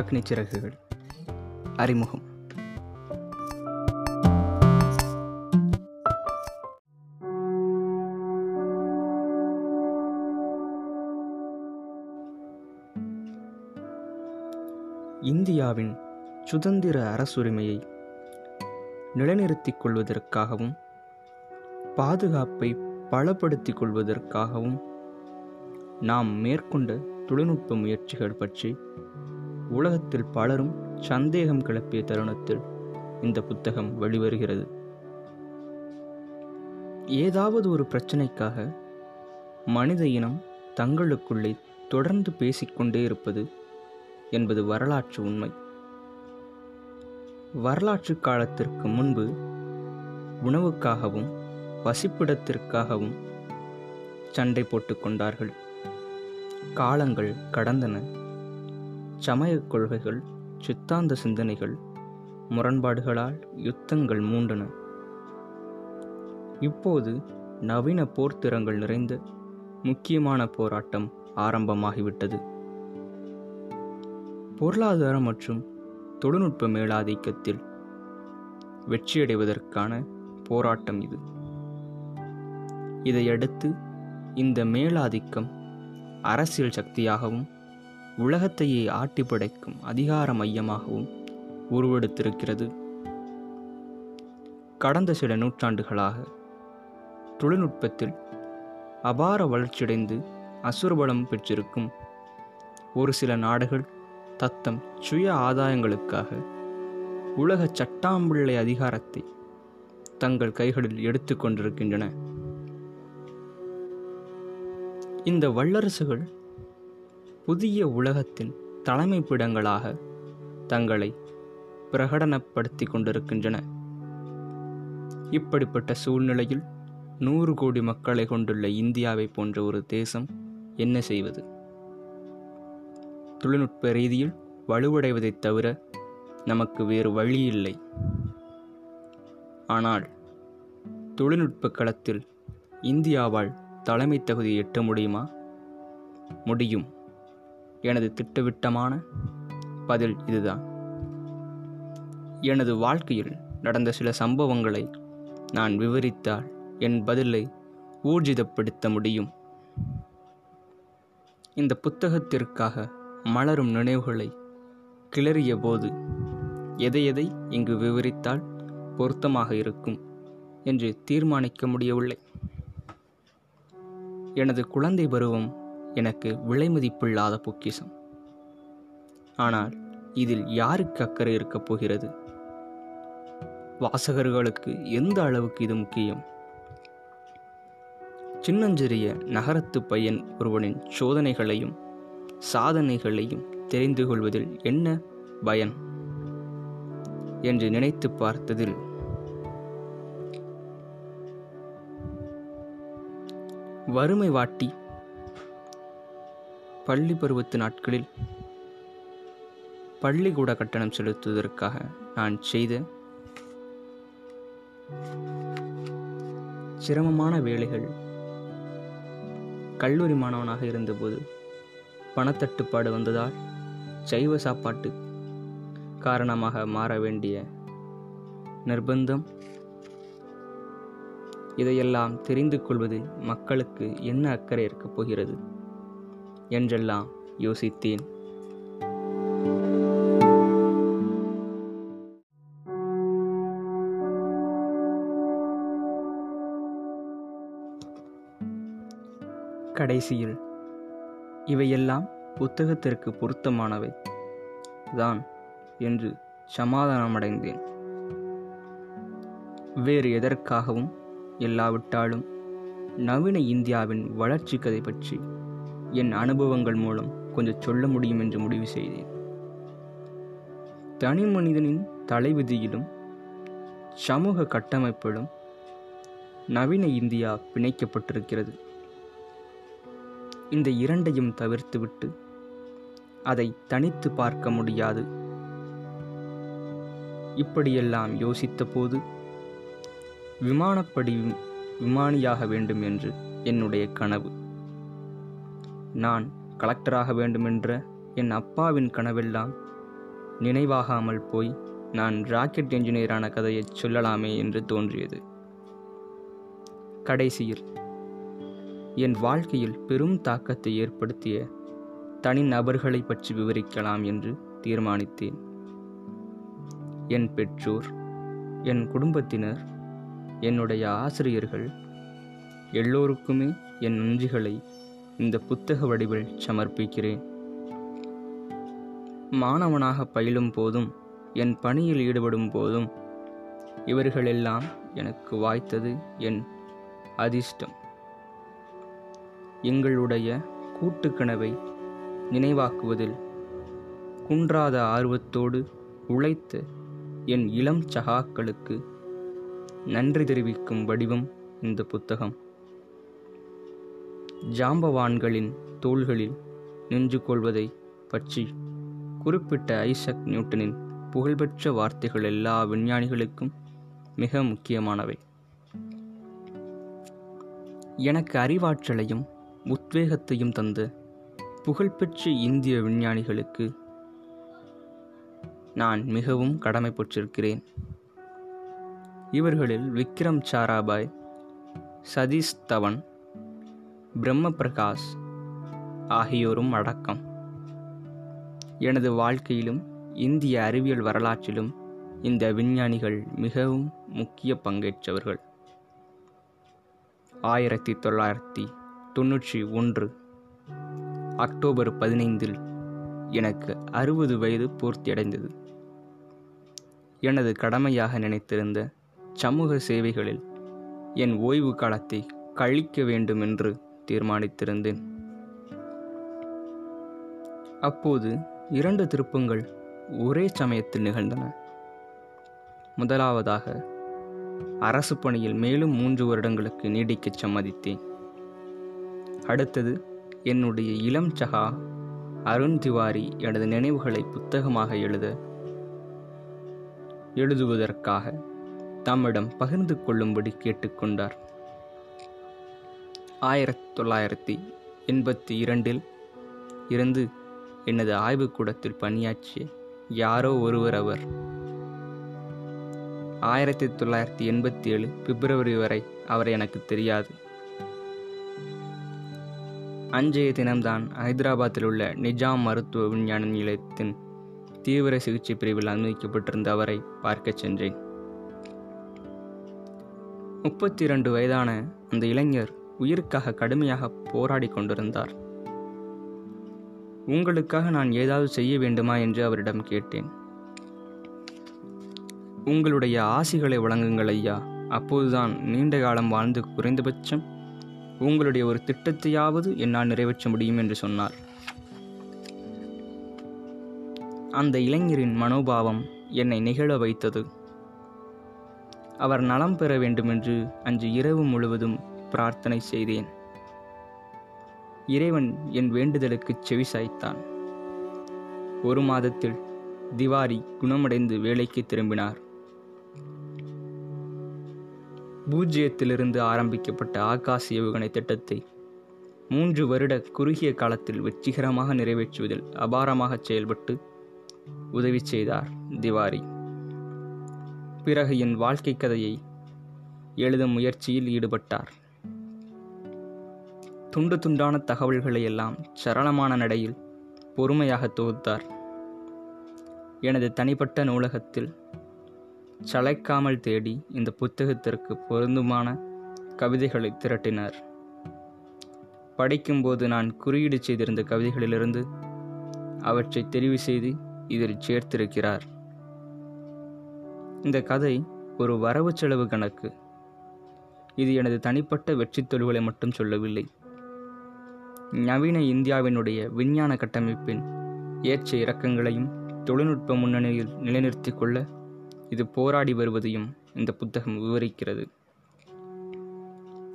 அக்னி சிறகுகள் அறிமுகம். இந்தியாவின் சுதந்திர அரசுரிமையை நிலைநிறுத்திக் கொள்வதற்காகவும் பாதுகாப்பை பலப்படுத்திக் கொள்வதற்காகவும் நாம் மேற்கொண்ட தொழில்நுட்ப முயற்சிகள் பற்றி உலகத்தில் பலரும் சந்தேகம் கிளப்பிய தருணத்தில் இந்த புத்தகம் வெளிவருகிறது. ஏதாவது ஒரு பிரச்சனைக்காக மனித இனம் தங்களுக்குள்ளே தொடர்ந்து பேசிக்கொண்டே இருப்பது என்பது வரலாற்று உண்மை. வரலாற்று காலத்திற்கு முன்பு உணவுக்காகவும் வசிப்பிடத்திற்காகவும் சண்டை போட்டு கொண்டார்கள். காலங்கள் கடந்தன. சமய கொள்கைகள், சித்தாந்த சிந்தனைகள், முரண்பாடுகளால் யுத்தங்கள் மூண்டன. இப்போது நவீன போர்த்திறங்கள் நிறைந்த முக்கியமான போராட்டம் ஆரம்பமாகிவிட்டது. பொருளாதார மற்றும் தொழில்நுட்ப மேலாதிக்கத்தில் வெற்றியடைவதற்கான போராட்டம் இது. இதையடுத்து இந்த மேலாதிக்கம் அரசியல் சக்தியாகவும் உலகத்தையே ஆட்டி படைக்கும் அதிகார மையமாகவும் உருவெடுத்திருக்கிறது. கடந்த சில நூற்றாண்டுகளாக தொழில்நுட்பத்தில் அபார வளர்ச்சியடைந்து அசுரபலம் பெற்றிருக்கும் ஒரு சில நாடுகள் தத்தம் சுய ஆதாயங்களுக்காக உலக சட்டாம்பிள்ளை அதிகாரத்தை தங்கள் கைகளில் எடுத்து கொண்டிருக்கின்றன. இந்த வல்லரசுகள் புதிய உலகத்தின் தலைமைப்பிடங்களாக தங்களை பிரகடனப்படுத்தி கொண்டிருக்கின்றன. இப்படிப்பட்ட சூழ்நிலையில் 100 கோடி மக்களை கொண்டுள்ள இந்தியாவை போன்ற ஒரு தேசம் என்ன செய்வது? தொழில்நுட்ப ரீதியில் வலுவடைவதைத் தவிர நமக்கு வேறு வழி இல்லை. ஆனால் தொழில்நுட்ப களத்தில் இந்தியாவால் தலைமை தகுதியை எட்ட முடியுமா? முடியும். எனது திட்டவட்டமான பதில் இதுதான். எனது வாழ்க்கையில் நடந்த சில சம்பவங்களை நான் விவரித்தால் என் பதிலை ஊர்ஜிதப்படுத்த முடியும். இந்த புத்தகத்திற்காக மலரும் நினைவுகளை கிளறிய போது எதை இங்கு விவரித்தால் பொருத்தமாக இருக்கும் என்று தீர்மானிக்க முடியவில்லை. எனது குழந்தை பருவம் எனக்கு விலைமதிப்பில்லாத பொக்கிஷம். ஆனால் இதில் யாருக்கு அக்கறை இருக்கப் போகிறது? வாசகர்களுக்கு எந்த அளவுக்கு இது முக்கியம்? சின்னஞ்சிறிய நகரத்து பையன் ஒருவனின் சோதனைகளையும் சாதனைகளையும் தெரிந்து கொள்வதில் என்ன பயன் என்று நினைத்து பார்த்ததில் வறுமை வாட்டி பள்ளி பருவத்து நாட்களில் பள்ளிக்கூட கட்டணம் செலுத்துவதற்காக நான் செய்த சிரமமான வேலைகள், கல்லூரி மாணவனாக இருந்தபோது பணத்தட்டுப்பாடு வந்ததால் சைவ சாப்பாட்டு காரணமாக மாற வேண்டிய நிர்பந்தம், இதையெல்லாம் தெரிந்து கொள்வது மக்களுக்கு என்ன அக்கறை இருக்கப் போகிறது என்றெல்லாம் யோசித்தேன். கடைசியில் இவையெல்லாம் புத்தகத்திற்கு பொருத்தமானவை தான் என்று சமாதானமடைந்தேன். வேறு எதற்காகவும் எல்லாவிட்டாலும் நவீன இந்தியாவின் வளர்ச்சி கதை பற்றி என் அனுபவங்கள் மூலம் கொஞ்சம் சொல்ல முடியும் என்று முடிவு செய்தேன். தனி மனிதனின் தலைவிதியிலும் சமூக கட்டமைப்பிலும் நவீன இந்தியா பிணைக்கப்பட்டிருக்கிறது. இந்த இரண்டையும் தவிர்த்துவிட்டு அதை தனித்து பார்க்க முடியாது. இப்படியெல்லாம் யோசித்த போது விமானப்படி விமானியாக வேண்டும் என்று என்னுடைய கனவு, நான் கலெக்டராக வேண்டுமென்ற என் அப்பாவின் கனவெல்லாம் நினைவாகாமல் போய் நான் ராக்கெட் என்ஜினியரான கதையை சொல்லலாமே என்று தோன்றியது. கடைசியில் என் வாழ்க்கையில் பெரும் தாக்கத்தை ஏற்படுத்திய தனி நபர்களை பற்றி விவரிக்கலாம் என்று தீர்மானித்தேன். என் பெற்றோர், என் குடும்பத்தினர், என்னுடைய ஆசிரியர்கள் எல்லோருக்குமே என் நன்றிகளை இந்த புத்தக வடிவில் சமர்ப்பிக்கிறேன். மாணவனாக பயிலும் போதும் என் பணியில் ஈடுபடும் போதும் இவர்களெல்லாம் எனக்கு வாய்த்தது என் அதிர்ஷ்டம். எங்களுடைய கூட்டுக்கனவை நினைவாக்குவதில் குன்றாத ஆர்வத்தோடு உழைத்த என் இளம் சகாக்களுக்கு நன்றி தெரிவிக்கும் வடிவம் இந்த புத்தகம். ஜாம்பவான்களின் தோள்களில் நின்று கொள்வதை பற்றி குறிப்பிட்ட ஐசக் நியூட்டனின் புகழ்பெற்ற வார்த்தைகள் எல்லா விஞ்ஞானிகளுக்கும் மிக முக்கியமானவை. எனக்கு அறிவாற்றலையும் உத்வேகத்தையும் தந்த புகழ்பெற்ற இந்திய விஞ்ஞானிகளுக்கு நான் மிகவும் கடமைப்பட்டிருக்கிறேன். இவர்களில் விக்ரம் சாராபாய், சதீஷ் தவன், பிரம்ம பிரகாஷ் ஆகியோரும் அடக்கம். எனது வாழ்க்கையிலும் இந்திய அறிவியல் வரலாற்றிலும் இந்த விஞ்ஞானிகள் மிகவும் முக்கிய பங்கேற்றவர்கள். 1991 அக்டோபர் 15 எனக்கு 60 வயது பூர்த்தியடைந்தது. எனது கடமையாக நினைத்திருந்த சமூக சேவைகளில் என் ஓய்வு காலத்தை கழிக்க வேண்டும் என்று தீர்மானித்திருந்தேன். அப்போது 2 திருப்பங்கள் ஒரே சமயத்தில் நிகழ்ந்தன. முதலாவதாக, அரசு பணியில் மேலும் 3 வருடங்களுக்கு நீடிக்க சம்மதித்தேன். அடுத்தது, என்னுடைய இளம் சகா அருண் திவாரி எனது நினைவுகளை புத்தகமாக எழுதுவதற்காக தம்மிடம் பகிர்ந்து கொள்ளும்படி கேட்டுக்கொண்டார். 1982 இருந்து எனது ஆய்வுக்கூடத்தில் பணியாற்றிய யாரோ ஒருவர் அவர். 1987 பிப்ரவரி வரை அவர் எனக்கு தெரியாது. அன்றைய தினம்தான் ஹைதராபாத்தில் உள்ள நிஜாம் மருத்துவ விஞ்ஞான நிலையத்தின் தீவிர சிகிச்சை பிரிவில் அனுமதிக்கப்பட்டிருந்த அவரை பார்க்கச் சென்றேன். 32 வயதான அந்த இளைஞர் உயிருக்காக கடுமையாக போராடி கொண்டிருந்தார். உங்களுக்காக நான் ஏதாவது செய்ய வேண்டுமா என்று அவரிடம் கேட்டேன். உங்களுடைய ஆசிகளை வழங்குங்கள் ஐயா, அப்போதுதான் நீண்ட காலம் வாழ்ந்து குறைந்தபட்சம் உங்களுடைய ஒரு திட்டத்தையாவது என்னால் நிறைவேற்ற முடியும் என்று சொன்னார். அந்த இளைஞரின் மனோபாவம் என்னை நிகழ வைத்தது. அவர் நலம் பெற வேண்டும் என்று அன்று இரவு முழுவதும் பிரார்த்தனை செய்தேன். இறைவன் என் வேண்டுதலுக்கு செவி சாய்த்தான். 1 மாதத்தில் திவாரி குணமடைந்து வேலைக்கு திரும்பினார். பூஜ்ஜியத்திலிருந்து ஆரம்பிக்கப்பட்ட ஆகாஷ் ஏவுகணை திட்டத்தை 3 வருட குறுகிய காலத்தில் வெற்றிகரமாக நிறைவேற்றுவதில் அபாரமாக செயல்பட்டு உதவி செய்தார் திவாரி. பிறகு என் வாழ்க்கை கதையை எழுதும் முயற்சியில் ஈடுபட்டார். துண்டு துண்டான தகவல்களை எல்லாம் சரளமான நடையில் பொறுமையாக தொகுத்தார். எனது தனிப்பட்ட நூலகத்தில் சளைக்காமல் தேடி இந்த புத்தகத்திற்கு பொருந்துமான கவிதைகளை திரட்டினார். படிக்கும்போது நான் குறியீடு செய்திருந்த கவிதைகளிலிருந்து அவற்றை தெரிவு செய்து இதில் சேர்த்திருக்கிறார். இந்த கதை ஒரு வரவு செலவு கணக்கு. இது எனது தனிப்பட்ட வெற்றித் தொழில்களை மட்டும் சொல்லவில்லை, நவீன இந்தியாவினுடைய விஞ்ஞான கட்டமைப்பின் ஏற்ற இறக்கங்களையும் தொழில்நுட்ப முன்னணியில் நிலைநிறுத்திக் கொள்ள இது போராடி வருவதையும் இந்த புத்தகம் விவரிக்கிறது.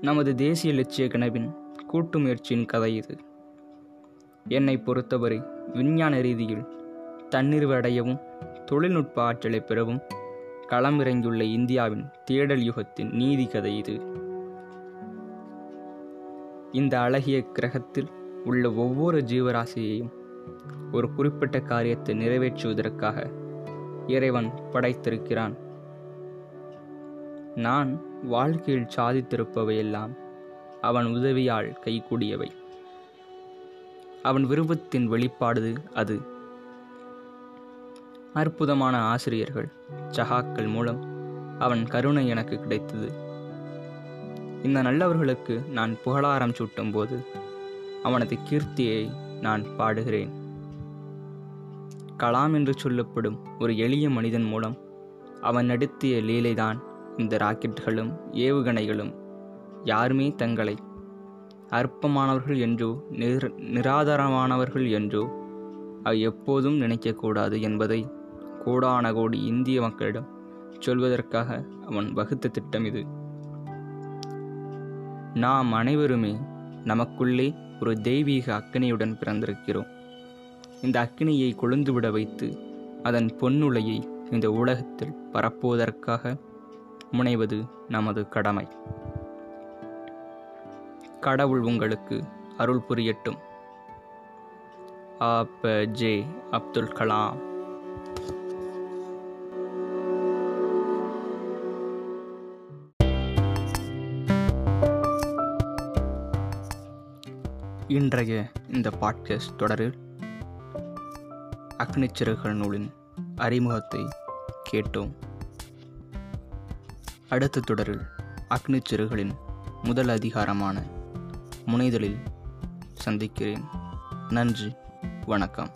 நமது தேசிய இலட்சிய கனவின் கூட்டு முயற்சியின் கதை இது. என்னை பொறுத்தவரை விஞ்ஞான ரீதியில் தன்னிறைவு அடையவும் தொழில்நுட்ப ஆற்றலை பெறவும் களமிறங்கியுள்ள இந்தியாவின் தேடல் யுகத்தின் நீதி கதை இது. இந்த அழகிய கிரகத்தில் உள்ள ஒவ்வொரு ஜீவராசியையும் ஒரு குறிப்பிட்ட காரியத்தை நிறைவேற்றுவதற்காக இறைவன் படைத்திருக்கிறான். நான் வாழ்க்கையில் சாதித்திருப்பவையெல்லாம் அவன் உதவியால் கைகூடியவை. அவன் விருப்பத்தின் வெளிப்பாடு அது. அற்புதமான ஆசிரியர்கள், சகாக்கள் மூலம் அவன் கருணை எனக்கு கிடைத்தது. இந்த நல்லவர்களுக்கு நான் புகழாரம் சூட்டும் போது அவனது கீர்த்தியை நான் பாடுகிறேன். கலாம் என்று சொல்லப்படும் ஒரு எளிய மனிதன் மூலம் அவன் நடத்திய லீலைதான் இந்த ராக்கெட்டுகளும் ஏவுகணைகளும் யாருமே தங்களை அற்பமானவர்கள் என்றோ நிராதாரமானவர்கள் என்றோ அவை எப்போதும் நினைக்கக்கூடாது என்பதை கோடான கோடி இந்திய மக்களிடம் சொல்வதற்காக அவன் வகுத்த திட்டம் இது. நாம் அனைவருமே நமக்குள்ளே ஒரு தெய்வீக அக்னியுடன் பிறந்திருக்கிறோம். இந்த அக்னியை கொழுந்துவிட வைத்து அதன் பொன்னுலையை இந்த உலகத்தில் பரப்புவதற்காக முனைவது நமது கடமை. கடவுள் உங்களுக்கு அருள் புரியட்டும். A. P. J. Abdul Kalam. இன்றைய இந்த பாட்காஸ்ட் தொடரில் அக்னி சிறகுகள் நூலின் அறிமுகத்தை கேட்டோம். அடுத்த தொடரில் அக்னி சிறகுகளின் முதல் அதிகாரமான முனைதலில் சந்திக்கிறேன். நன்றி, வணக்கம்.